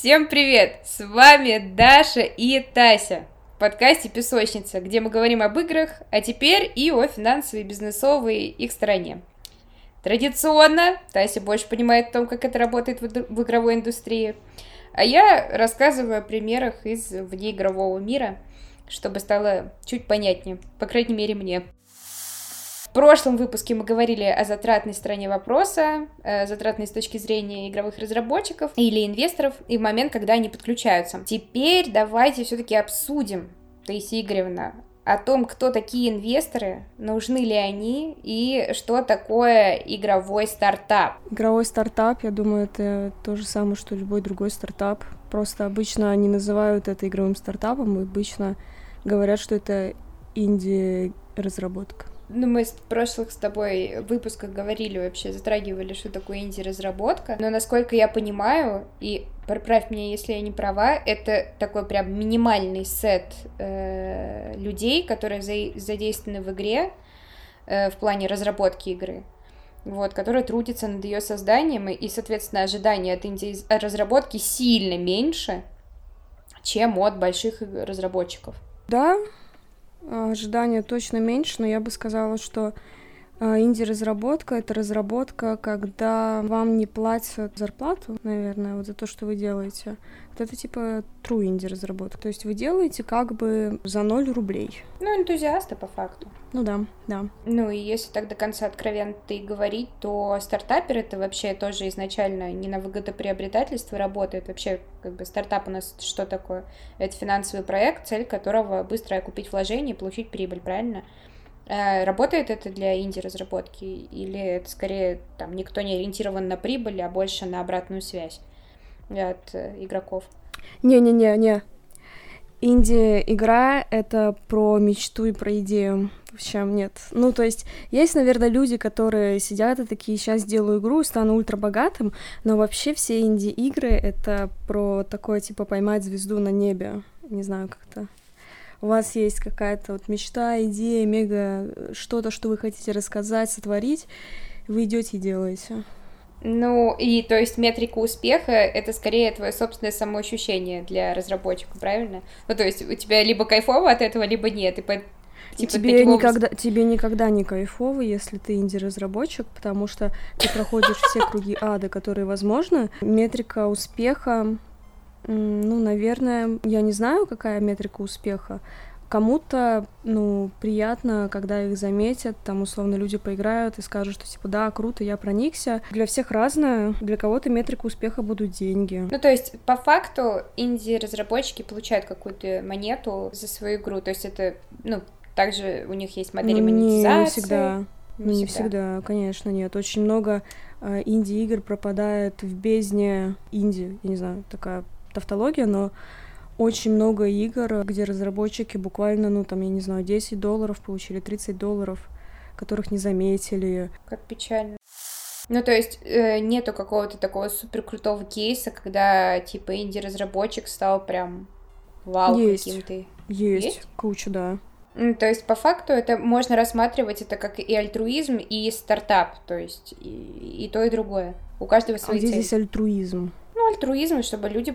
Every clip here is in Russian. Всем привет! С вами Даша и Тася в подкасте «Песочница», где мы говорим об играх, а теперь и о финансовой и бизнесовой их стороне. Традиционно Тася больше понимает о том, как это работает в игровой индустрии, а я рассказываю о примерах из внеигрового мира, чтобы стало чуть понятнее, по крайней мере мне. В прошлом выпуске мы говорили о затратной стороне вопроса, затратной с точки зрения игровых разработчиков или инвесторов и в момент, когда они подключаются. Теперь давайте все-таки обсудим, Таисия Игоревна, о том, кто такие инвесторы, нужны ли они и что такое игровой стартап. Игровой стартап, я думаю, это то же самое, что любой другой стартап. Просто обычно они называют это игровым стартапом и обычно говорят, что это инди-разработка. Ну, мы в прошлых с тобой выпусках говорили вообще, затрагивали, что такое инди-разработка, но, насколько я понимаю, и поправь меня, если я не права, это такой прям минимальный сет людей, которые задействованы в игре в плане разработки игры, вот, которые трудятся над ее созданием, и, соответственно, ожидания от инди-разработки сильно меньше, чем от больших разработчиков. Да, ожидания точно меньше, но я бы сказала, что инди-разработка — это разработка, когда вам не платят зарплату, наверное, вот за то, что вы делаете. Вот это типа true инди-разработка. То есть вы делаете как бы за 0 рублей. Ну, энтузиасты по факту. Ну да, да. Ну и если так до конца откровенно-то и говорить, то стартапер — это вообще тоже изначально не на выгодоприобретательство работает. Вообще, как бы стартап у нас что такое? Это финансовый проект, цель которого — быстро окупить вложение и получить прибыль, правильно? Работает это для инди-разработки? Или это скорее там никто не ориентирован на прибыль, а больше на обратную связь от игроков? Не-не-не-не. Инди-игра — это про мечту и про идею. В общем, нет. Ну, то есть, есть, наверное, люди, которые сидят и такие, сейчас сделаю игру, стану ультрабогатым, но вообще все инди-игры — это про такое, типа, поймать звезду на небе. Не знаю, как-то. У вас есть какая-то вот мечта, идея, мега, что-то, что вы хотите рассказать, сотворить, вы идете и делаете. Ну, и то есть метрика успеха — это скорее твое собственное самоощущение для разработчика, правильно? Ну, то есть у тебя либо кайфово от этого, либо нет. И типа, тебе никогда не кайфово, если ты инди-разработчик, потому что ты проходишь все круги ада, которые возможны. Метрика успеха... Ну, наверное, я не знаю, какая метрика успеха. Кому-то, ну, приятно, когда их заметят, там, условно, люди поиграют и скажут, что, типа, да, круто, я проникся. Для всех разное. Для кого-то метрика успеха будут деньги. Ну, то есть, по факту, инди-разработчики получают какую-то монету за свою игру. То есть, это, ну, также у них есть модели монетизации. Не всегда, конечно, нет. Очень много инди-игр пропадает в бездне инди, я не знаю, такая... тавтология, но очень много игр, где разработчики буквально, ну, там, я не знаю, $10 получили, $30, которых не заметили. Как печально. Ну, то есть нету какого-то такого суперкрутого кейса, когда, типа, инди-разработчик стал прям вау каким-то. Есть куча, да. Ну, то есть, по факту, это можно рассматривать это как и альтруизм, и стартап, то есть и то, и другое. У каждого свои цели. А где здесь альтруизм? Альтруизм, чтобы люди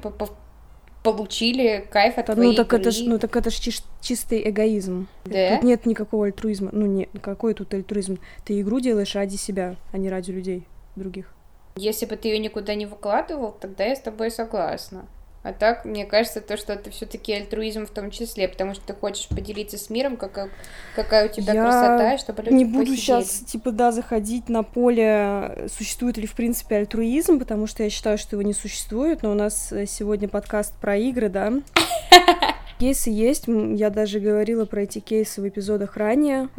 получили кайф от твоей игры. Так это ж чистый эгоизм. Да? Тут нет никакого альтруизма. Ну, нет, какой тут альтруизм? Ты игру делаешь ради себя, а не ради людей других. Если бы ты ее никуда не выкладывал, тогда я с тобой согласна. А так, мне кажется, то, что это все-таки альтруизм в том числе, потому что ты хочешь поделиться с миром, какая у тебя красота, чтобы люди не буду сейчас, типа, да, заходить на поле, существует ли, в принципе, альтруизм, потому что я считаю, что его не существует, но у нас сегодня подкаст про игры, да? Кейсы есть, я даже говорила про эти кейсы в эпизодах ранее,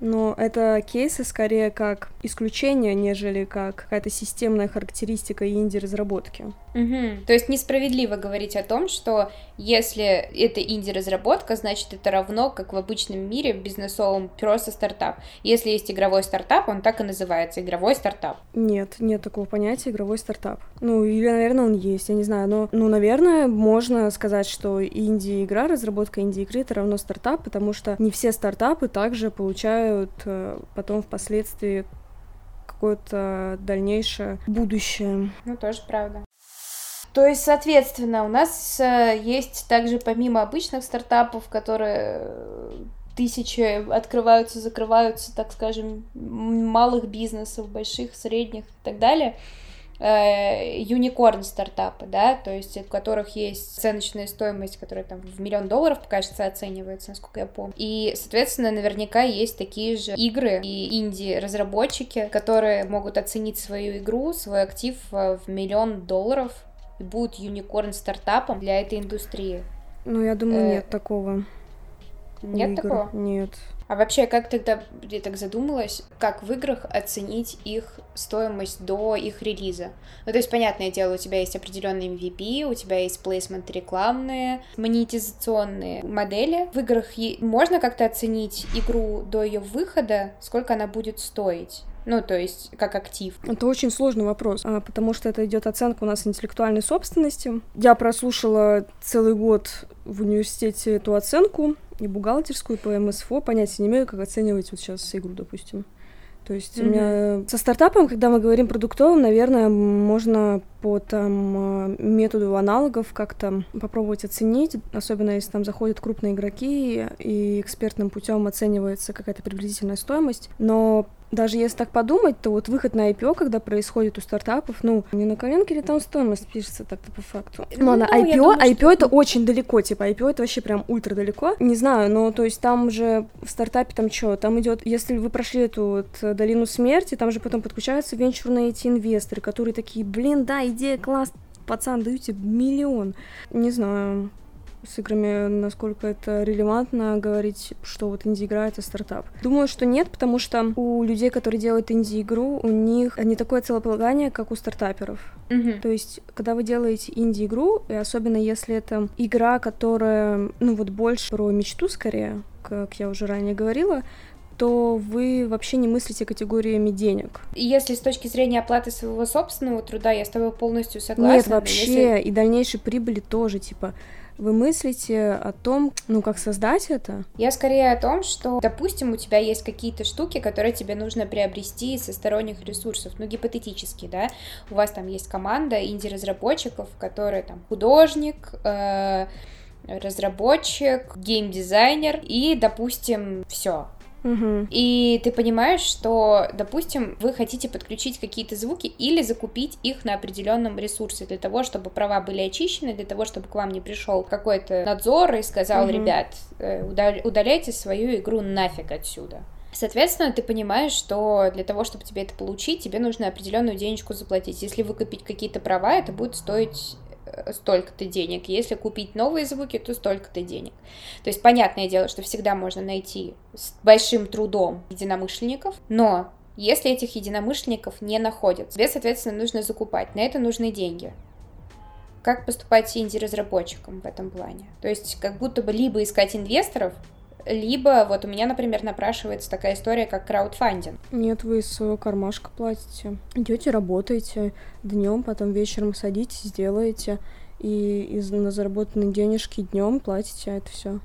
но это кейсы скорее как исключение, нежели как какая-то системная характеристика инди-разработки. То есть несправедливо говорить о том, что если это инди-разработка, значит это равно, как в обычном мире, в бизнесовом, просто стартап. Если есть игровой стартап, он так и называется, игровой стартап. Нет такого понятия, игровой стартап. Ну, или, наверное, он есть, я не знаю, но, ну, наверное, можно сказать, что инди-игра, разработка инди-игры — это равно стартап, потому что не все стартапы также получают потом впоследствии какое-то дальнейшее будущее. Ну, тоже правда. То есть, соответственно, у нас есть также помимо обычных стартапов, которые тысячи открываются, закрываются, так скажем, малых бизнесов, больших, средних и так далее, юникорн-стартапы, да, то есть у которых есть оценочная стоимость, которая там в $1 миллион, кажется, оценивается, насколько я помню. И, соответственно, наверняка есть такие же игры и инди-разработчики, которые могут оценить свою игру, свой актив в $1 миллион и будут юникорн-стартапом для этой индустрии. Ну, я думаю, нет такого. Нет игр. Такого? Нет. А вообще, как тогда, я так задумалась, как в играх оценить их стоимость до их релиза? Ну, то есть, понятное дело, у тебя есть определенные MVP, у тебя есть плейсменты рекламные, монетизационные модели. В играх можно как-то оценить игру до ее выхода, сколько она будет стоить? Ну, то есть, как актив. Это очень сложный вопрос, потому что это идет оценка у нас интеллектуальной собственности. Я прослушала целый год в университете эту оценку, и бухгалтерскую, и по МСФО, понятия не имею, как оценивать вот сейчас игру, допустим. То есть у меня со стартапом, когда мы говорим продуктовым, наверное, можно по там методу аналогов как-то попробовать оценить, особенно если там заходят крупные игроки и экспертным путем оценивается какая-то приблизительная стоимость. Но даже если так подумать, то вот выход на IPO, когда происходит у стартапов, ну, не на коленке ли там стоимость пишется так-то по факту? Ну, ладно, IPO, думаю, IPO что... это очень далеко, типа, IPO это вообще прям ультра далеко. Не знаю, но то есть там же в стартапе там что, там идет, если вы прошли эту вот долину смерти, там же потом подключаются венчурные эти инвесторы, которые такие, блин, да, идея класс, пацан, даю тебе $1 миллион. Не знаю, с играми, насколько это релевантно говорить, что вот инди-игра — это стартап. Думаю, что нет, потому что у людей, которые делают инди-игру, у них не такое целеполагание, как у стартаперов. Mm-hmm. То есть, когда вы делаете инди-игру, и особенно если это игра, которая, ну вот больше про мечту скорее, как я уже ранее говорила, то вы вообще не мыслите категориями денег. Если с точки зрения оплаты своего собственного труда, я с тобой полностью согласна. Нет, вообще, если... и дальнейшей прибыли тоже, типа... Вы мыслите о том, ну, как создать это? Я скорее о том, что, допустим, у тебя есть какие-то штуки, которые тебе нужно приобрести со сторонних ресурсов, ну, гипотетически, да? У вас там есть команда инди-разработчиков, которые там художник, разработчик, геймдизайнер и, допустим, все. Угу. И ты понимаешь, что, допустим, вы хотите подключить какие-то звуки или закупить их на определенном ресурсе для того, чтобы права были очищены, для того, чтобы к вам не пришел какой-то надзор и сказал, ребят, удаляйте свою игру нафиг отсюда. Соответственно, ты понимаешь, что для того, чтобы тебе это получить, тебе нужно определенную денежку заплатить. Если выкупить какие-то права, это будет стоить... столько-то денег. Если купить новые звуки, то столько-то денег. То есть, понятное дело, что всегда можно найти с большим трудом единомышленников, но если этих единомышленников не находят, тебе, соответственно, нужно закупать. На это нужны деньги. Как поступать инди-разработчикам в этом плане? То есть, как будто бы либо искать инвесторов, либо, вот у меня, например, напрашивается такая история, как краудфандинг. Нет, вы из своего кармашка платите. Идете, работаете днем, потом вечером садитесь, делаете, и на заработанные денежки днем платите это все.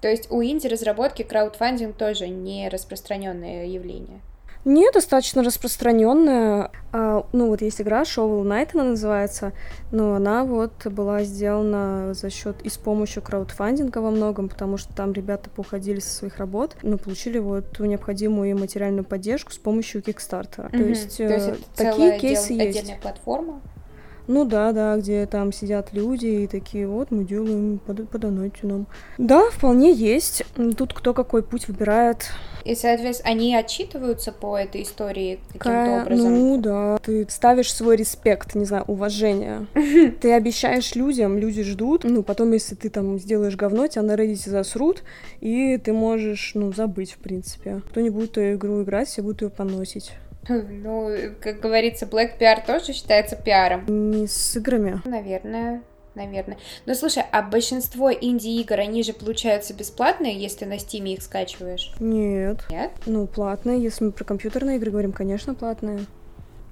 То есть у инди-разработки краудфандинг тоже не распространенное явление? Нет, достаточно распространенная. Ну вот есть игра Shovel Knight, она называется, но она вот была сделана за счет и с помощью краудфандинга во многом, потому что там ребята поуходили со своих работ, но получили вот ту необходимую материальную поддержку с помощью Kickstarter. То есть такие кейсы есть. Отдельная платформа? Ну да, где там сидят люди и такие, вот, мы делаем, подонайте нам. Да, вполне есть. Тут кто какой путь выбирает. И, соответственно, они отчитываются по этой истории каким-то образом? Ну да, ты ставишь свой респект, не знаю, уважение. Ты обещаешь людям, люди ждут. Ну, потом, если ты там сделаешь говно, тебя на Reddit засрут, и ты можешь, ну, забыть, в принципе. Кто не будет эту игру играть, все будут ее поносить. Ну, как говорится, black PR тоже считается пиаром. Не с играми. Наверное. Ну, слушай, а большинство инди-игр, они же получаются бесплатные, если ты на Steam их скачиваешь? Нет? Ну, платные, если мы про компьютерные игры говорим, конечно, платные.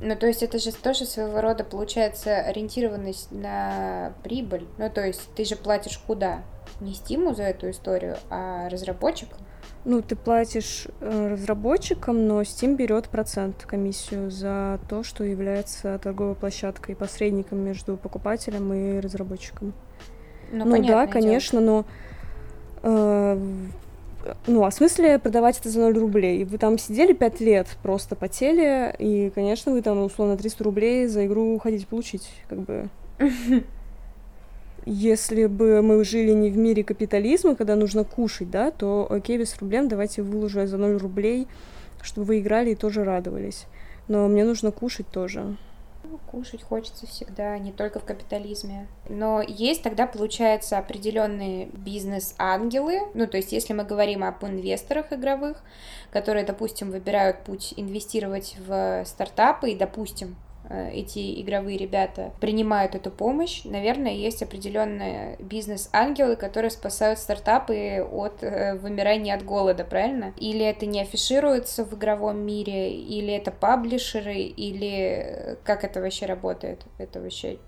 Ну, то есть это же тоже своего рода, получается, ориентированность на прибыль. Ну, то есть ты же платишь куда? Не Steam'у за эту историю, а разработчикам? Ну, ты платишь разработчикам, но Steam берет процент комиссию за то, что является торговой площадкой, посредником между покупателем и разработчиком. Ну да, конечно, дело. Но... Ну, а в смысле продавать это за 0 рублей? Вы там сидели 5 лет, просто потели, и, конечно, вы там, условно, 300 рублей за игру хотите получить, как бы... Если бы мы жили не в мире капитализма, когда нужно кушать, да, то окей, без проблем, давайте выложу за 0 рублей, чтобы вы играли и тоже радовались. Но мне нужно кушать тоже. Кушать хочется всегда, не только в капитализме. Но есть тогда, получается, определенные бизнес-ангелы. Ну, то есть, если мы говорим об инвесторах игровых, которые, допустим, выбирают путь инвестировать в стартапы, и, допустим, эти игровые ребята принимают эту помощь, наверное, есть определенные бизнес-ангелы, которые спасают стартапы от вымирания от голода, правильно? Или это не афишируется в игровом мире, или это паблишеры, или как это вообще работает? Это вообще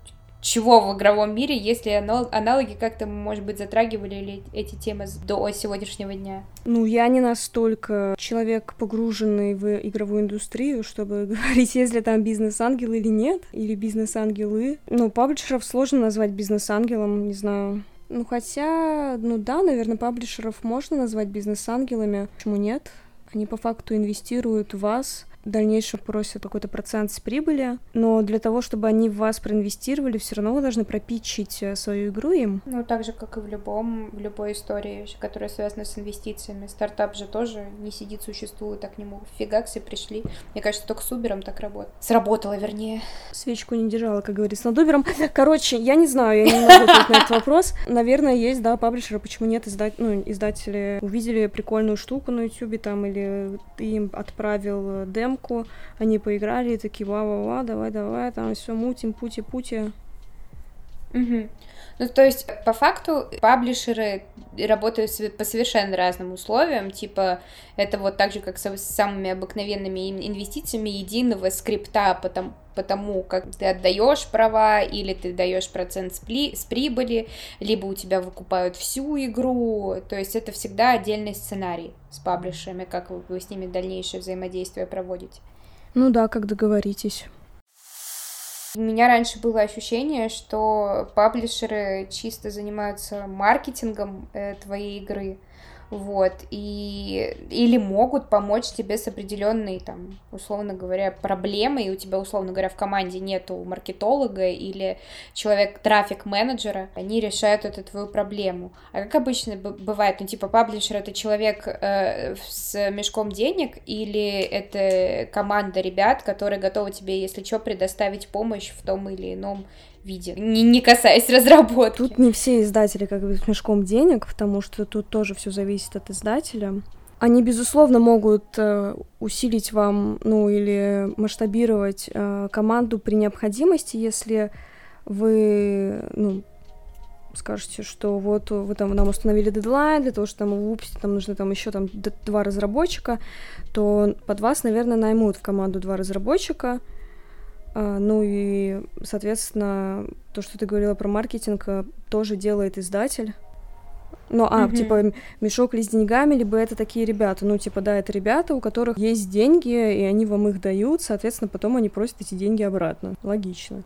чего в игровом мире, если аналоги как-то, может быть, затрагивали или эти темы до сегодняшнего дня? Ну, я не настолько человек, погруженный в игровую индустрию, чтобы говорить, есть ли там бизнес-ангел или нет, или бизнес-ангелы. Ну, паблишеров сложно назвать бизнес-ангелом, не знаю. Ну, хотя, ну да, наверное, паблишеров можно назвать бизнес-ангелами. Почему нет? Они по факту инвестируют в вас, в дальнейшем просят какой-то процент с прибыли, но для того, чтобы они в вас проинвестировали, все равно вы должны пропитчить свою игру им. Ну, так же, как и в любой истории, которая связана с инвестициями. Стартап же тоже не сидит, существует, а к нему фигаксы пришли. Мне кажется, только с Uber'ом так работает. Сработало, вернее. Свечку не держала, как говорится, над Uber'ом. Короче, я не знаю, я не могу ответить на этот вопрос. Наверное, есть, да, паблишеры, почему нет, издатели увидели прикольную штуку на Ютубе там, или ты им отправил демо, они поиграли, такие, ва-ва-ва, давай-давай, там все мутим, пути-пути. Угу. Ну, то есть, по факту, паблишеры работают по совершенно разным условиям, типа, это вот так же, как с самыми обыкновенными инвестициями единого скрипта, потому как ты отдаешь права, или ты даешь процент с прибыли, либо у тебя выкупают всю игру, то есть это всегда отдельный сценарий с паблишерами, как вы с ними дальнейшее взаимодействие проводите. Ну да, как договоритесь. У меня раньше было ощущение, что паблишеры чисто занимаются маркетингом твоей игры, вот, или могут помочь тебе с определенной, там, условно говоря, проблемой, и у тебя, условно говоря, в команде нету маркетолога или человек-трафик-менеджера, они решают эту твою проблему. А как обычно бывает, ну, типа, паблишер — это человек с мешком денег, или это команда ребят, которые готовы тебе, если что, предоставить помощь в том или ином виде, не касаясь разработки. Тут не все издатели как бы с мешком денег, потому что тут тоже все зависит от издателя. Они, безусловно, могут усилить вам, ну, или масштабировать команду при необходимости, если вы, ну, скажете, что вот вы там нам установили дедлайн, для того, что там выпустить, там нужны там еще там 2 разработчика, то под вас, наверное, наймут в команду 2 разработчика. Ну и, соответственно, то, что ты говорила про маркетинг, тоже делает издатель. Ну, типа, мешок ли с деньгами, либо это такие ребята. Ну, типа, да, это ребята, у которых есть деньги, и они вам их дают, соответственно, потом они просят эти деньги обратно. Логично.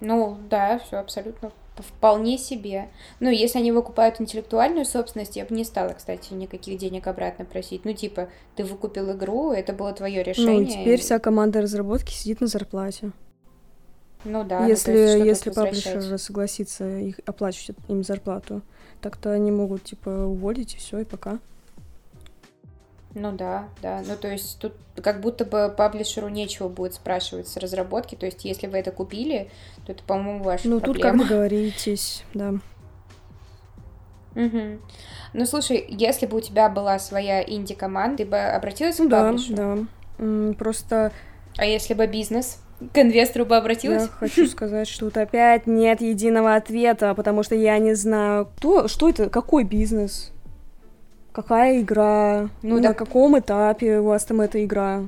Ну, да, все абсолютно вполне себе. Ну, если они выкупают интеллектуальную собственность, я бы не стала, кстати, никаких денег обратно просить. Ну, типа, ты выкупил игру, это было твое решение. Ну, и теперь вся команда разработки сидит на зарплате. Ну да. Если паблишер согласится их оплачивать им зарплату, так-то они могут, типа, уволить, и все, и пока. Ну да. Ну, то есть тут как будто бы паблишеру нечего будет спрашивать с разработки. То есть если вы это купили, то это, по-моему, ваша проблема. Ну, тут как договоритесь, да. Угу. Ну, слушай, если бы у тебя была своя инди-команда, ты бы обратилась к паблишеру? Да. Просто... А если бы бизнес? К инвестору бы обратилась? Я хочу сказать, что тут опять нет единого ответа, потому что я не знаю, что это, какой бизнес... Какая игра? Ну, на каком этапе у вас там эта игра?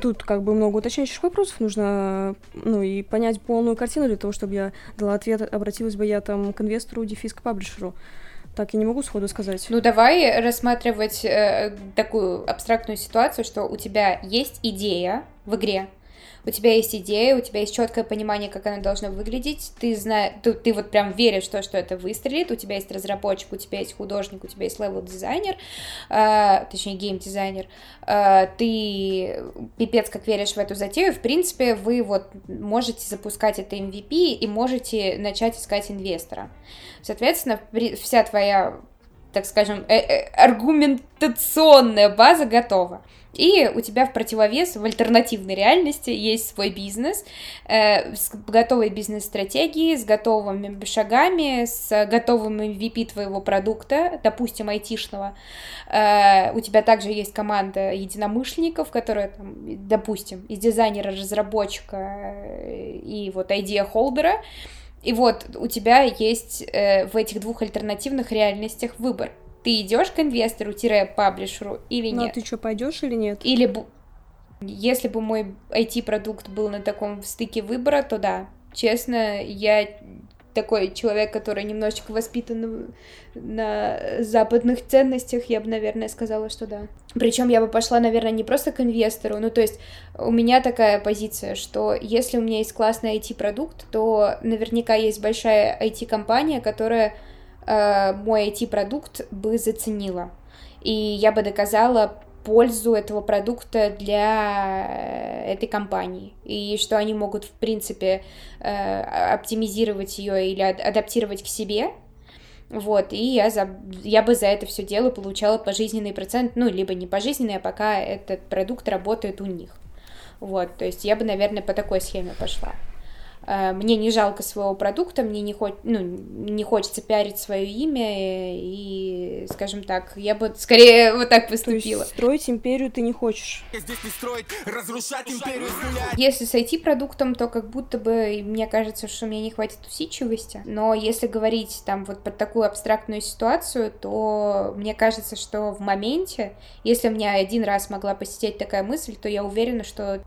Тут как бы много уточняющих вопросов нужно, ну, и понять полную картину для того, чтобы я дала ответ, обратилась бы я там к инвестору, дефис к паблишеру. Так, я не могу сходу сказать. Ну, давай рассматривать такую абстрактную ситуацию, что у тебя есть идея в игре. У тебя есть идея, у тебя есть четкое понимание, как она должна выглядеть. Ты знаешь, ты вот прям веришь в то, что это выстрелит. У тебя есть разработчик, у тебя есть художник, у тебя есть левел-дизайнер, точнее гейм-дизайнер. Ты пипец как веришь в эту затею. В принципе, вы вот можете запускать это MVP и можете начать искать инвестора. Соответственно, вся твоя, так скажем, аргументационная база готова. И у тебя в противовес в альтернативной реальности есть свой бизнес с готовой бизнес-стратегией, с готовыми шагами, с готовым MVP твоего продукта, допустим, айтишного. У тебя также есть команда единомышленников, которые, там, допустим, из дизайнера, разработчика и вот идея-холдера. И вот у тебя есть в этих двух альтернативных реальностях выбор. Ты идешь к инвестору-паблишеру или нет? Ну, а ты что, пойдешь или нет? Или если бы мой IT-продукт был на таком стыке выбора, то да. Честно, я такой человек, который немножечко воспитан на западных ценностях, я бы, наверное, сказала, что да. Причем я бы пошла, наверное, не просто к инвестору, ну, то есть у меня такая позиция, что если у меня есть классный IT-продукт, то наверняка есть большая IT-компания, которая мой IT-продукт бы заценила, и я бы доказала пользу этого продукта для этой компании, и что они могут, в принципе, оптимизировать ее или адаптировать к себе, вот, и я бы за это все дело получала пожизненный процент, ну, либо не пожизненный, а пока этот продукт работает у них, вот, то есть я бы, наверное, по такой схеме пошла. Мне не жалко своего продукта, мне не хочется пиарить свое имя, и, скажем так, я бы скорее вот так поступила. То есть строить империю ты не хочешь. Здесь не строить, разрушать империю с нуля. Если с IT-продуктом, то как будто бы, мне кажется, что мне не хватит усидчивости. Но если говорить там вот под такую абстрактную ситуацию, то мне кажется, что в моменте, если у меня один раз могла посетить такая мысль, то я уверена, что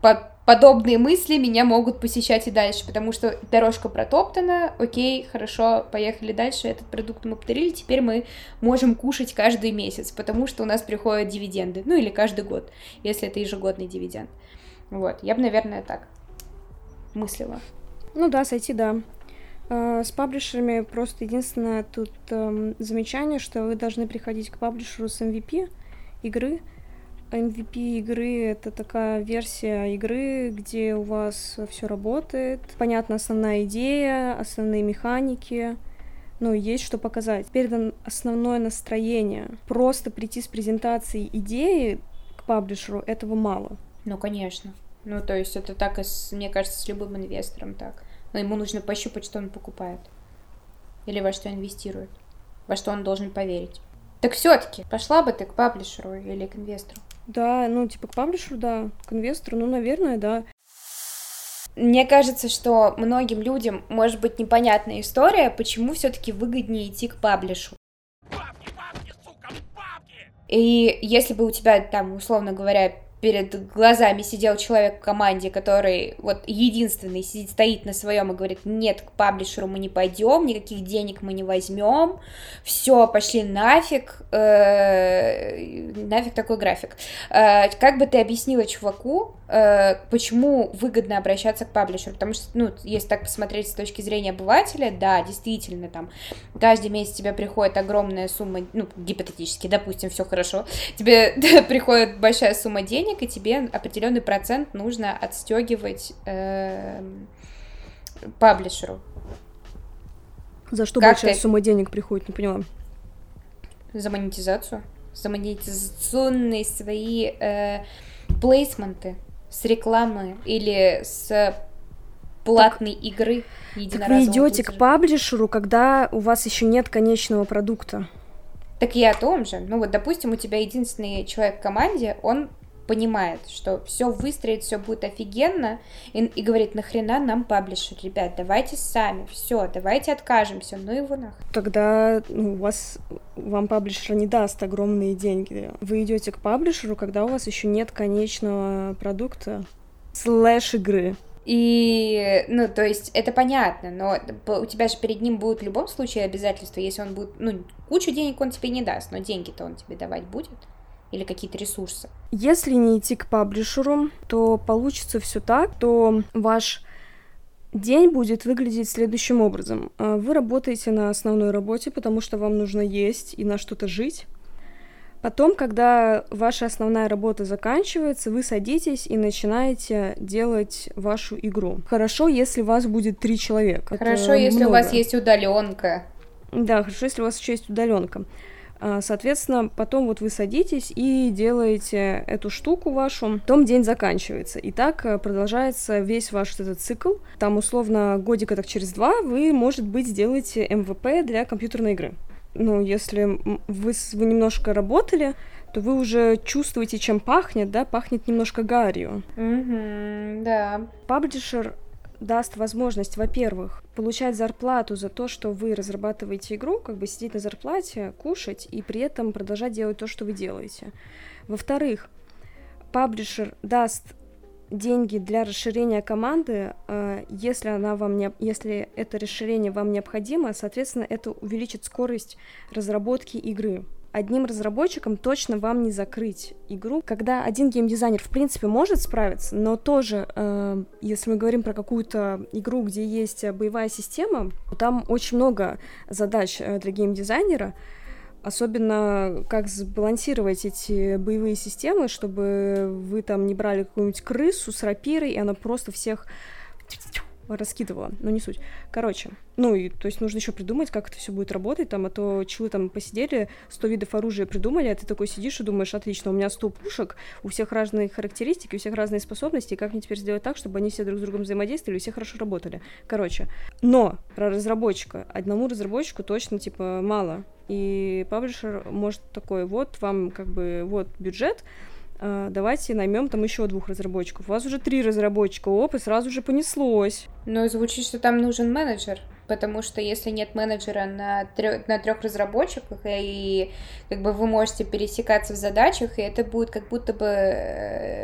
подобные мысли меня могут посещать и дальше, потому что дорожка протоптана, окей, хорошо, поехали дальше, этот продукт мы повторили, теперь мы можем кушать каждый месяц, потому что у нас приходят дивиденды, ну или каждый год, если это ежегодный дивиденд. Вот, я бы, наверное, так мыслила. Ну да, сойти, да. С паблишерами просто единственное тут замечание, что вы должны приходить к паблишеру с MVP игры. MVP игры — это такая версия игры, где у вас все работает. Понятно, основная идея, основные механики. Ну, есть что показать. Передан основное настроение. Просто прийти с презентацией идеи к паблишеру — этого мало. Ну, конечно. Ну, то есть это так, и мне кажется, с любым инвестором так. Но ему нужно пощупать, что он покупает. Или во что инвестирует. Во что он должен поверить. Так все-таки пошла бы ты к паблишеру или к инвестору? Да, ну, типа, к паблишеру, да, к инвестору, ну, наверное, да. Мне кажется, что многим людям может быть непонятная история, почему все-таки выгоднее идти к паблишу. Бабки, бабки, сука, бабки! И если бы у тебя, там, условно говоря, перед глазами сидел человек в команде, который вот единственный сидит, стоит на своем и говорит: нет, к паблишеру мы не пойдем, никаких денег мы не возьмем, все, пошли нафиг, нафиг такой график. Как бы ты объяснила чуваку, почему выгодно обращаться к паблишеру? Потому что, ну, если так посмотреть с точки зрения обывателя, да, действительно, там, каждый месяц тебе приходит огромная сумма, ну, гипотетически, допустим, все хорошо, тебе приходит большая сумма денег, и тебе определенный процент нужно отстегивать паблишеру. За что как большая сумма денег приходит, не поняла? За монетизацию. За монетизационные свои плейсменты с рекламы или с платной игры единоразового. Так вы идете к паблишеру, когда у вас еще нет конечного продукта. Так я о том же. Ну вот, допустим, у тебя единственный человек в команде, он понимает, что все выстроит, все будет офигенно, и говорит: нахрена нам паблишер, ребят, давайте сами, все, давайте откажемся, ну его нахрен. Когда вам паблишер не даст огромные деньги, вы идете к паблишеру, когда у вас еще нет конечного продукта/игры. И, ну, то есть, это понятно, но у тебя же перед ним будут в любом случае обязательства, если он будет, ну, кучу денег он тебе не даст, но деньги-то он тебе давать будет, или какие-то ресурсы. Если не идти к паблишеру, то получится все так, то ваш день будет выглядеть следующим образом. Вы работаете на основной работе, потому что вам нужно есть и на что-то жить. Потом, когда ваша основная работа заканчивается, вы садитесь и начинаете делать вашу игру. Хорошо, если вас будет 3 человека. Хорошо, если у вас есть удаленка. Да, хорошо, если у вас еще есть удаленка. Соответственно, потом вот вы садитесь и делаете эту штуку вашу, потом день заканчивается. И так продолжается весь ваш этот цикл. Там, условно, годика так через 2 вы, может быть, сделаете MVP для компьютерной игры. Ну, если вы немножко работали, то вы уже чувствуете, чем пахнет, да, пахнет немножко гарью. Mm-hmm, да. Паблишер даст возможность, во-первых, получать зарплату за то, что вы разрабатываете игру, как бы сидеть на зарплате, кушать и при этом продолжать делать то, что вы делаете. Во-вторых, паблишер даст деньги для расширения команды, если это расширение вам необходимо, соответственно, это увеличит скорость разработки игры. Одним разработчиком точно вам не закрыть игру, когда один геймдизайнер, в принципе, может справиться, но тоже, если мы говорим про какую-то игру, где есть боевая система, там очень много задач для геймдизайнера, особенно как сбалансировать эти боевые системы, чтобы вы там не брали какую-нибудь крысу с рапирой, и она просто всех раскидывала. Ну, не суть. Короче, ну, и то есть нужно еще придумать, как это все будет работать, там, а то чилы там посидели, 100 видов оружия придумали, а ты такой сидишь и думаешь, отлично, у меня 100 пушек, у всех разные характеристики, у всех разные способности, и как мне теперь сделать так, чтобы они все друг с другом взаимодействовали, все хорошо работали. Короче, но про разработчика. Одному разработчику точно, типа, мало. И паблишер может такой, вот вам, как бы, вот бюджет, давайте наймем там еще 2 разработчиков. У вас уже 3 разработчика, оп, и сразу же понеслось. Но звучит, что там нужен менеджер, потому что если нет менеджера на 3 разработчиках, и как бы вы можете пересекаться в задачах, и это будет как будто бы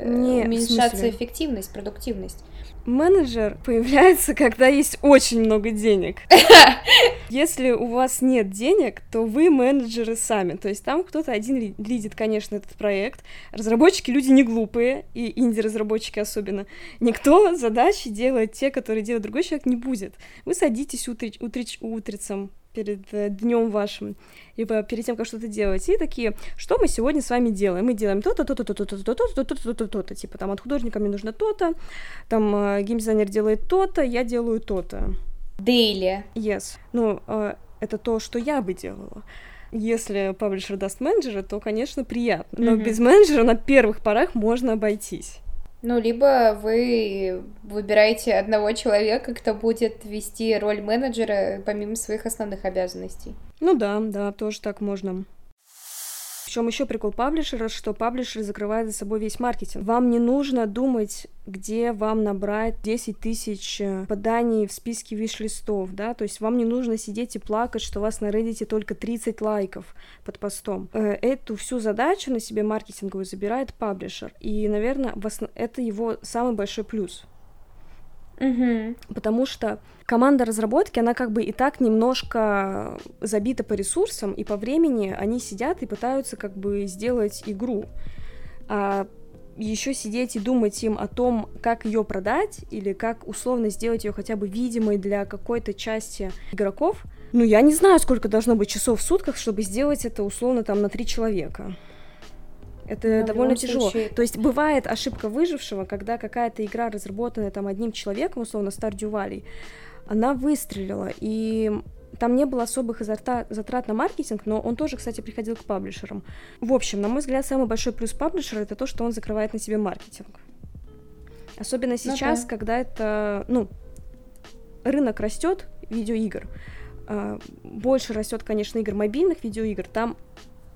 уменьшаться эффективность, продуктивность. Менеджер появляется, когда есть очень много денег. Если у вас нет денег, то вы менеджеры сами. То есть там кто-то один лидит, конечно, этот проект. Разработчики люди не глупые, и инди-разработчики особенно. Никто задачи делает те, которые делает другой человек, не будет. Вы садитесь утречком перед днем вашим, либо перед тем, как что-то делать, и такие, что мы сегодня с вами делаем? Мы делаем то-то, то-то, то-то, то-то, то-то, то-то, то-то, типа там от художника мне нужно то-то, там геймдизайнер делает то-то, я делаю то-то. Daily. Yes. Ну, это то, что я бы делала. Если паблишер даст менеджера, то, конечно, приятно, но без менеджера на первых порах можно обойтись. Ну, либо вы выбираете одного человека, кто будет вести роль менеджера помимо своих основных обязанностей. Ну да, тоже так можно. В чем еще прикол паблишера, что паблишер закрывает за собой весь маркетинг. Вам не нужно думать, где вам набрать 10 тысяч поданий в списке виш-листов, да, то есть вам не нужно сидеть и плакать, что у вас на Reddit только 30 лайков под постом. Эту всю задачу на себе маркетинговую забирает паблишер, и, наверное, это его самый большой плюс. Потому что команда разработки, она как бы и так немножко забита по ресурсам, и по времени они сидят и пытаются как бы сделать игру. А еще сидеть и думать им о том, как ее продать, или как условно сделать ее хотя бы видимой для какой-то части игроков. Ну, я не знаю, сколько должно быть часов в сутках, чтобы сделать это условно там на 3 человека. Это довольно тяжело. То есть бывает ошибка выжившего, когда какая-то игра, разработанная там одним человеком, условно Stardew Valley, она выстрелила, и там не было особых затрат на маркетинг, но он тоже, кстати, приходил к паблишерам. В общем, на мой взгляд, самый большой плюс паблишера — это то, что он закрывает на себе маркетинг. Особенно сейчас, когда это, рынок растет видеоигр, больше растет, конечно, игр мобильных видеоигр, там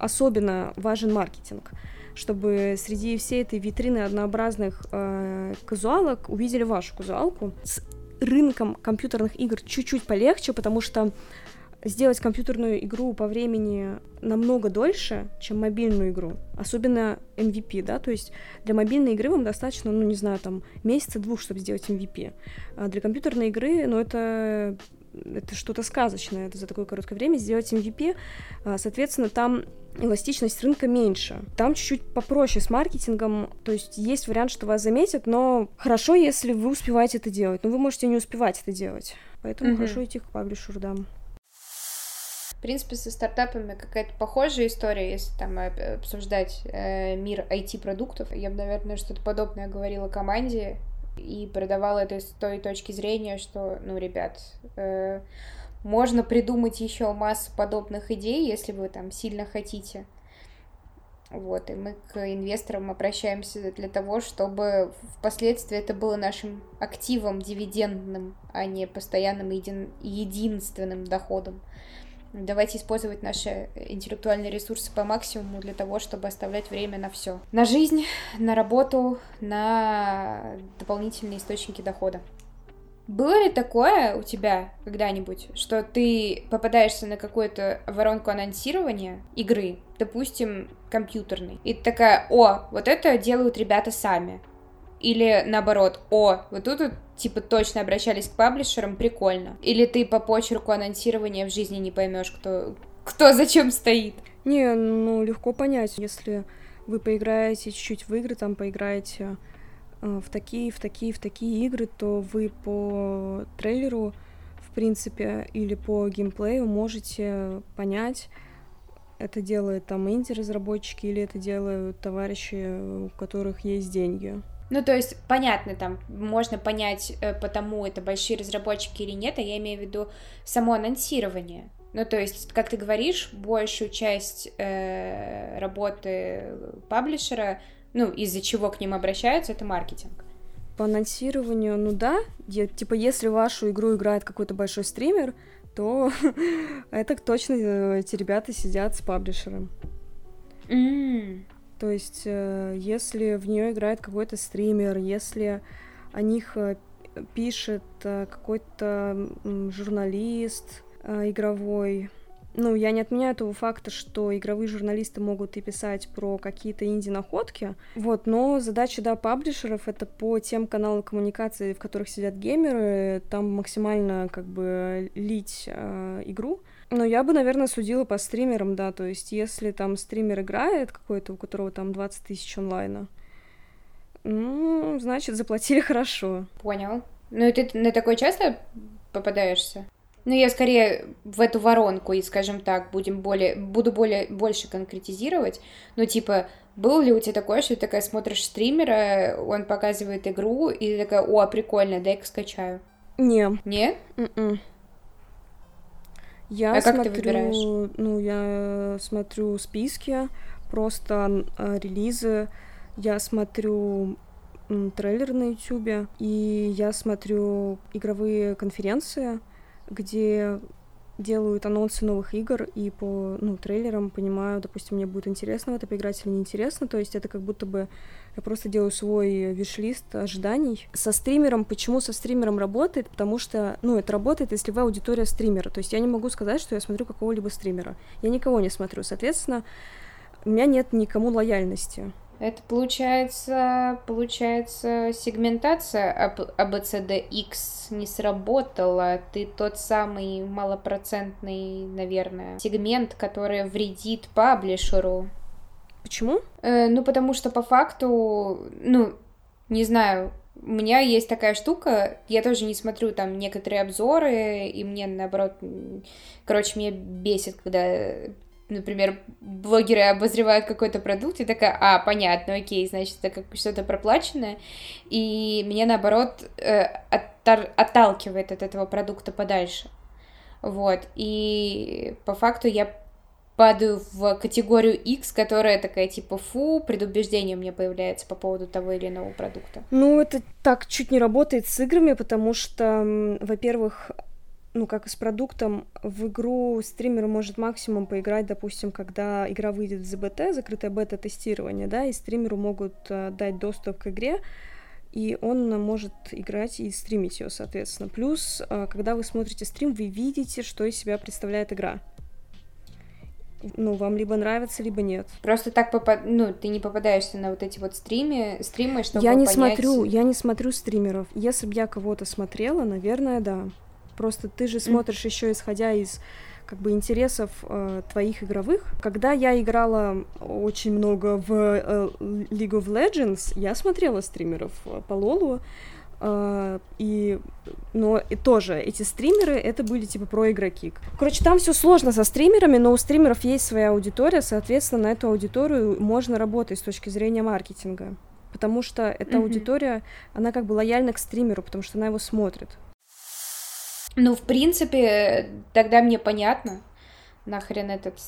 особенно важен маркетинг, чтобы среди всей этой витрины однообразных казуалок увидели вашу казуалку. С рынком компьютерных игр чуть-чуть полегче, потому что сделать компьютерную игру по времени намного дольше, чем мобильную игру, особенно MVP, да, то есть для мобильной игры вам достаточно, ну, не знаю, там, месяца-двух, чтобы сделать MVP, а для компьютерной игры, ну, это что-то сказочное, это за такое короткое время сделать MVP, соответственно, там эластичность рынка меньше. Там чуть-чуть попроще с маркетингом, то есть есть вариант, что вас заметят, но хорошо, если вы успеваете это делать, но вы можете не успевать это делать, поэтому хорошо идти к паблишеру, да. В принципе, со стартапами какая-то похожая история, если там обсуждать мир IT-продуктов. Я бы, наверное, что-то подобное говорила команде и продавала это с той точки зрения, что, ну, ребят, можно придумать еще массу подобных идей, если вы там сильно хотите. Вот, и мы к инвесторам обращаемся для того, чтобы впоследствии это было нашим активом, дивидендным, а не постоянным единственным доходом. Давайте использовать наши интеллектуальные ресурсы по максимуму для того, чтобы оставлять время на все. На жизнь, на работу, на дополнительные источники дохода. Было ли такое у тебя когда-нибудь, что ты попадаешься на какую-то воронку анонсирования игры, допустим, компьютерной, и ты такая: «О, вот это делают ребята сами». Или наоборот: «О, вот тут типа точно обращались к паблишерам, прикольно». Или ты по почерку анонсирования в жизни не поймешь, кто зачем стоит. Не, ну легко понять, если вы поиграете чуть-чуть в игры, там поиграете в такие игры, то вы по трейлеру, в принципе, или по геймплею можете понять, это делают там инди-разработчики или это делают товарищи, у которых есть деньги. Ну, то есть, понятно, там, можно понять, потому это большие разработчики или нет, а я имею в виду само анонсирование. Ну, то есть, как ты говоришь, большую часть работы паблишера, ну, из-за чего к ним обращаются, это маркетинг. По анонсированию, ну да, типа, если вашу игру играет какой-то большой стример, то это точно эти ребята сидят с паблишером. То есть, если в нее играет какой-то стример, если о них пишет какой-то журналист игровой. Ну, я не отменяю того факта, что игровые журналисты могут и писать про какие-то инди-находки. Вот, но задача, да, паблишеров — это по тем каналам коммуникации, в которых сидят геймеры, там максимально, как бы, лить игру. Но я бы, наверное, судила по стримерам, да, то есть если там стример играет какой-то, у которого там 20 тысяч онлайна, ну, значит, заплатили хорошо. Понял. Ну и ты на такое часто попадаешься? Ну, я скорее в эту воронку, и, скажем так, буду больше конкретизировать, ну, типа, было ли у тебя такое, что ты такая смотришь стримера, он показывает игру, и ты такая: «О, прикольно, дай-ка скачаю». Не. Нет? Я как ты выбираешь? Ну, я смотрю списки, просто релизы, я смотрю трейлеры на YouTube, и я смотрю игровые конференции, где делают анонсы новых игр, и по, ну, трейлерам понимаю, допустим, мне будет интересно в это поиграть или неинтересно, то есть это как будто бы я просто делаю свой виш-лист ожиданий. Со стримером, почему со стримером работает? Потому что, ну, это работает, если вы аудитория стримера, то есть я не могу сказать, что я смотрю какого-либо стримера, я никого не смотрю, соответственно, у меня нет никому лояльности. Это получается сегментация ABCDX не сработала. Ты тот самый малопроцентный, наверное, сегмент, который вредит паблишеру. Почему? Ну, потому что по факту, ну, не знаю, у меня есть такая штука, я тоже не смотрю там некоторые обзоры, и мне, наоборот, короче, меня бесит, когда... Например, блогеры обозревают какой-то продукт, и такая: «А, понятно, окей, значит, это как что-то проплаченное», и меня, наоборот, отталкивает от этого продукта подальше. Вот, и по факту я падаю в категорию X, которая такая, типа, фу, предубеждение у меня появляется по поводу того или иного продукта. Ну, это так чуть не работает с играми, потому что, во-первых... Ну, как и с продуктом, в игру стример может максимум поиграть, допустим, когда игра выйдет в ЗБТ, закрытое бета-тестирование, да, и стримеру могут дать доступ к игре, и он может играть и стримить ее, соответственно. Плюс, когда вы смотрите стрим, вы видите, что из себя представляет игра. Ну, вам либо нравится, либо нет. Просто так, ты не попадаешься на вот эти вот стримы, чтобы я не понять... Я не смотрю стримеров. Если бы я кого-то смотрела, наверное, да. Просто ты же смотришь еще исходя из, как бы, интересов твоих игровых. Когда я играла очень много в League of Legends, я смотрела стримеров по Лолу. Но тоже эти стримеры, это были типа проигроки. Короче, там все сложно со стримерами, но у стримеров есть своя аудитория, соответственно, на эту аудиторию можно работать с точки зрения маркетинга, потому что эта аудитория, она как бы лояльна к стримеру, потому что она его смотрит. Ну, в принципе, тогда мне понятно, нахрен этот,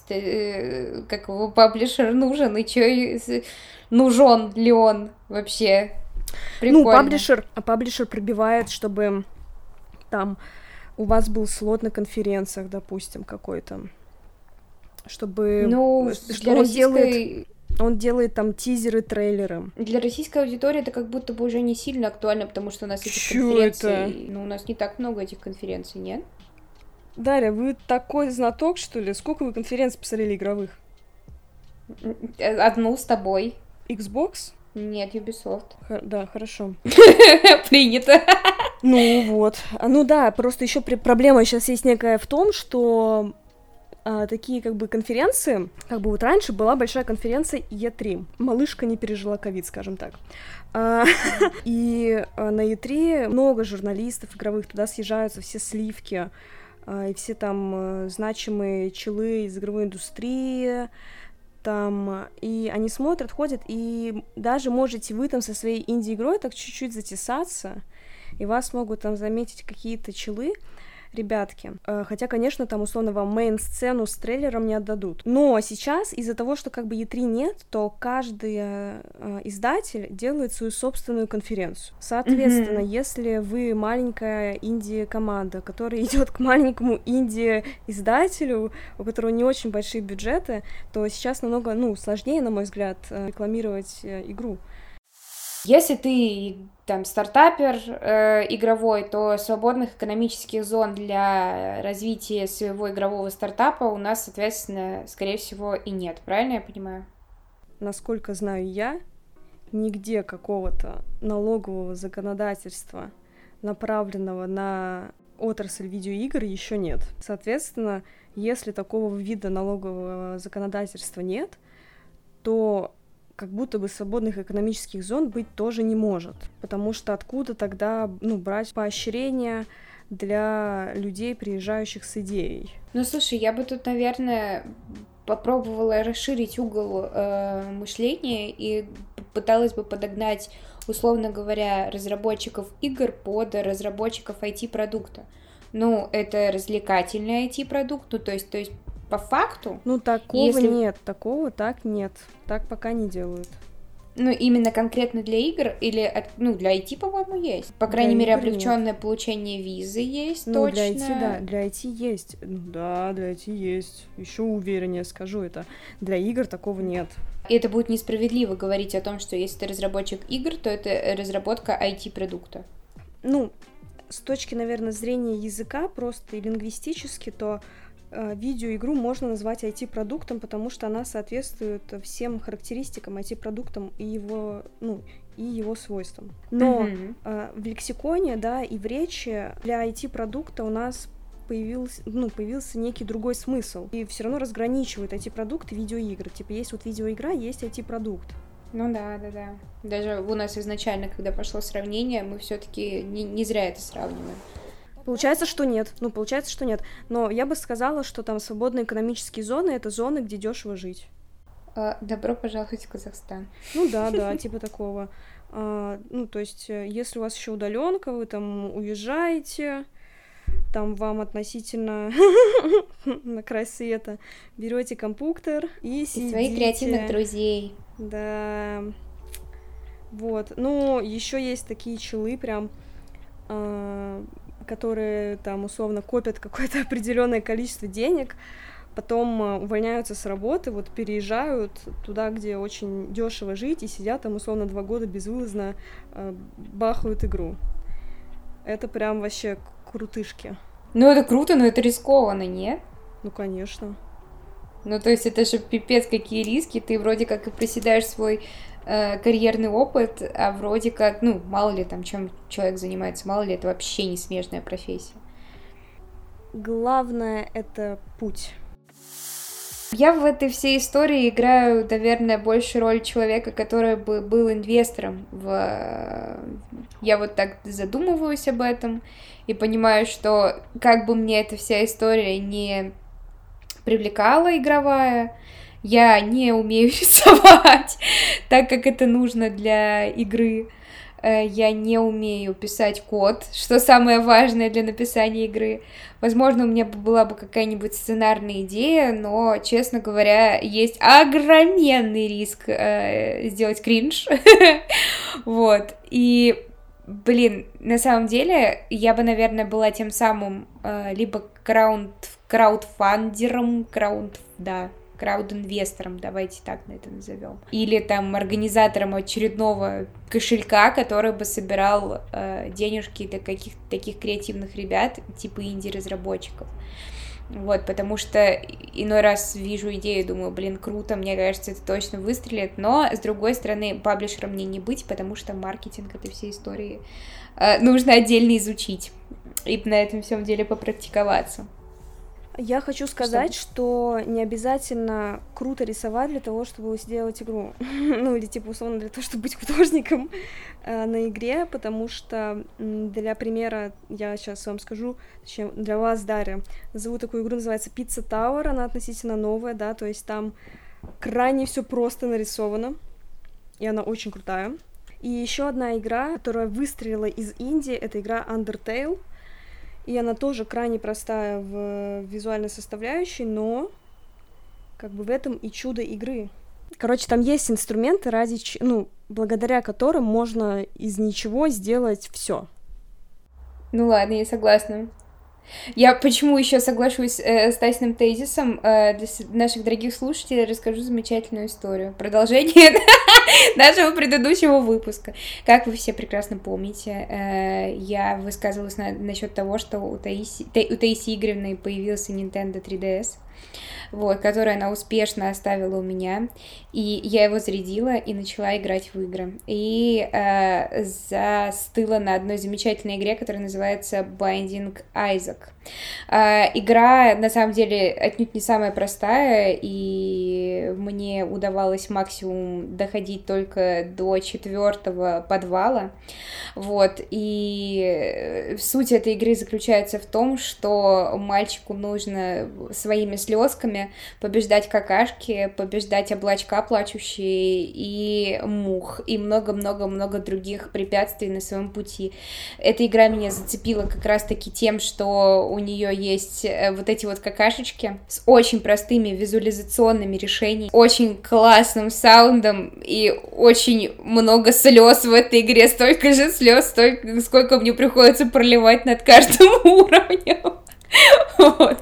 как его, паблишер нужен, и чё, нужен ли он вообще? Прикольно. Ну, паблишер пробивает, чтобы там у вас был слот на конференциях, допустим, какой-то, чтобы... Ну, что для российской... Он делает там тизеры, трейлеры. Для российской аудитории это как будто бы уже не сильно актуально, потому что у нас этих конференций... Ну, у нас не так много этих конференций, нет? Дарья, вы такой знаток, что ли? Сколько вы конференций посмотрели игровых? Одну с тобой. Xbox? Нет, Ubisoft. Да, хорошо. Принято. Ну вот. Ну да, просто еще проблема сейчас есть некая в том, что такие как бы конференции, как бы вот раньше была большая конференция E3. Малышка не пережила ковид, скажем так. И на E3 много журналистов игровых, туда съезжаются все сливки, и все там значимые челы из игровой индустрии, там, и они смотрят, ходят, и даже можете вы там со своей инди-игрой так чуть-чуть затесаться, и вас могут там заметить какие-то челы, ребятки. Хотя, конечно, там, условно, вам мейн-сцену с трейлером не отдадут. Но сейчас, из-за того, что как бы E3 нет, то каждый издатель делает свою собственную конференцию. Соответственно, если вы маленькая инди-команда, которая идет к маленькому инди-издателю, у которого не очень большие бюджеты, то сейчас намного, сложнее, на мой взгляд, рекламировать игру. Если ты там стартапер игровой, то свободных экономических зон для развития своего игрового стартапа у нас, соответственно, скорее всего, и нет. Правильно я понимаю? Насколько знаю я, нигде какого-то налогового законодательства, направленного на отрасль видеоигр, еще нет. Соответственно, если такого вида налогового законодательства нет, то... как будто бы свободных экономических зон быть тоже не может, потому что откуда тогда, брать поощрения для людей, приезжающих с идеей? Ну, слушай, я бы тут, наверное, попробовала расширить угол мышления и пыталась бы подогнать, условно говоря, разработчиков игр под разработчиков IT-продукта. Ну, это развлекательный IT-продукт, то есть по факту... Ну, такого нет. Так пока не делают. Ну, именно конкретно для игр или... для IT, по-моему, есть. По крайней мере, облегченное получение визы есть, точно. Для IT есть. Еще увереннее скажу это. Для игр такого нет. И это будет несправедливо говорить о том, что если ты разработчик игр, то это разработка IT-продукта. Ну, с точки, наверное, зрения языка просто и лингвистически, то... видеоигру можно назвать IT-продуктом, потому что она соответствует всем характеристикам IT-продуктам и его свойствам. Но в лексиконе, и в речи для IT-продукта у нас появился некий другой смысл. И все равно разграничивают IT-продукт и видеоигры. Типа есть вот видеоигра, есть IT-продукт. Ну да. Даже у нас изначально, когда пошло сравнение, мы все-таки не зря это сравниваем. Получается, что нет. Но я бы сказала, что там свободные экономические зоны — это зоны, где дешево жить. Добро пожаловать в Казахстан. Ну да, типа такого. То есть, если у вас еще удаленка, вы там уезжаете, там вам относительно на край света, берете компьютер и сидите. И своих креативных друзей. Да. Вот. Ну, еще есть такие челы прям... которые там условно копят какое-то определенное количество денег потом увольняются с работы, вот переезжают туда, где очень дешево жить, и сидят там условно 2 года безвылазно, бахают игру. Это прям вообще крутышки. Ну это круто, но это рискованно, нет? Ну конечно. Ну то есть это же пипец какие риски, ты вроде как и проседаешь свой карьерный опыт, а вроде как, ну мало ли там чем человек занимается, мало ли это вообще не смежная профессия. Главное это путь. Я в этой всей истории играю, наверное, больше роль человека, который бы был инвестором. Я вот так задумываюсь об этом и понимаю, что как бы мне эта вся история не привлекала игровая, я не умею рисовать так, как это нужно для игры. Я не умею писать код, что самое важное для написания игры. Возможно, у меня была бы какая-нибудь сценарная идея, но, честно говоря, есть огроменный риск сделать кринж. Вот. И, блин, на самом деле, я бы, наверное, была тем самым либо краудинвестором, давайте так на это назовем, или там организатором очередного кошелька, который бы собирал денежки для каких-то таких креативных ребят, типа инди-разработчиков. Вот, потому что иной раз вижу идею, думаю, блин, круто, мне кажется, это точно выстрелит, но, с другой стороны, паблишером мне не быть, потому что маркетинг этой всей истории нужно отдельно изучить и на этом всем деле попрактиковаться. Я хочу сказать, что не обязательно круто рисовать для того, чтобы сделать игру. Ну, или, типа, условно, для того, чтобы быть художником на игре, потому что, для примера, я сейчас вам скажу, точнее, для вас, Дарья, назову такую игру, называется Pizza Tower, она относительно новая, да, то есть там крайне все просто нарисовано, и она очень крутая. И еще одна игра, которая выстрелила из Индии, это игра Undertale, и она тоже крайне простая в визуальной составляющей, но как бы в этом и чудо игры. Короче, там есть инструменты, благодаря которым можно из ничего сделать все. Ну ладно, я согласна. Я почему еще соглашусь с Тасиным тезисом? Для наших дорогих слушателей расскажу замечательную историю. Продолжение нашего предыдущего выпуска. Как вы все прекрасно помните, я высказывалась насчет того, что у Таисии Игоревны появился Nintendo 3DS, вот, который она успешно оставила у меня, и я его зарядила и начала играть в игры. И застыла на одной замечательной игре, которая называется Binding Isaac. Игра, на самом деле, отнюдь не самая простая, и мне удавалось максимум доходить только до 4-го подвала. Вот, и суть этой игры заключается в том, что мальчику нужно своими слезками побеждать какашки, побеждать облачка плачущие и мух, и много-много-много других препятствий на своем пути. Эта игра меня зацепила как раз-таки тем, что у нее есть вот эти вот какашечки с очень простыми визуализационными решениями, очень классным саундом и очень много слез в этой игре, столько же слез, сколько мне приходится проливать над каждым уровнем. Вот.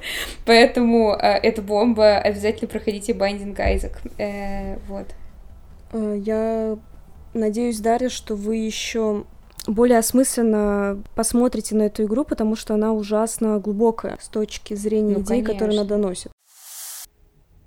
Поэтому это бомба, обязательно проходите Binding Isaac. Вот. Я надеюсь, Дарья, что вы еще более осмысленно посмотрите на эту игру, потому что она ужасно глубокая с точки зрения идей, которые она доносит.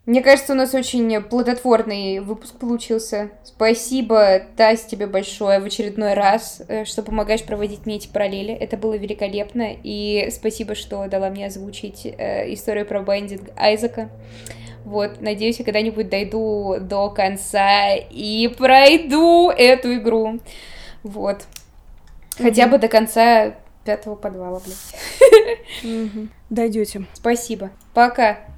Мне кажется, у нас очень плодотворный выпуск получился. Спасибо, Тась, тебе большое в очередной раз, что помогаешь проводить мне эти параллели. Это было великолепно. И спасибо, что дала мне озвучить историю про Binding Isaac. Вот, надеюсь, я когда-нибудь дойду до конца и пройду эту игру. Вот. Хотя бы до конца 5-го подвала, блядь. Дойдете. Спасибо. Пока.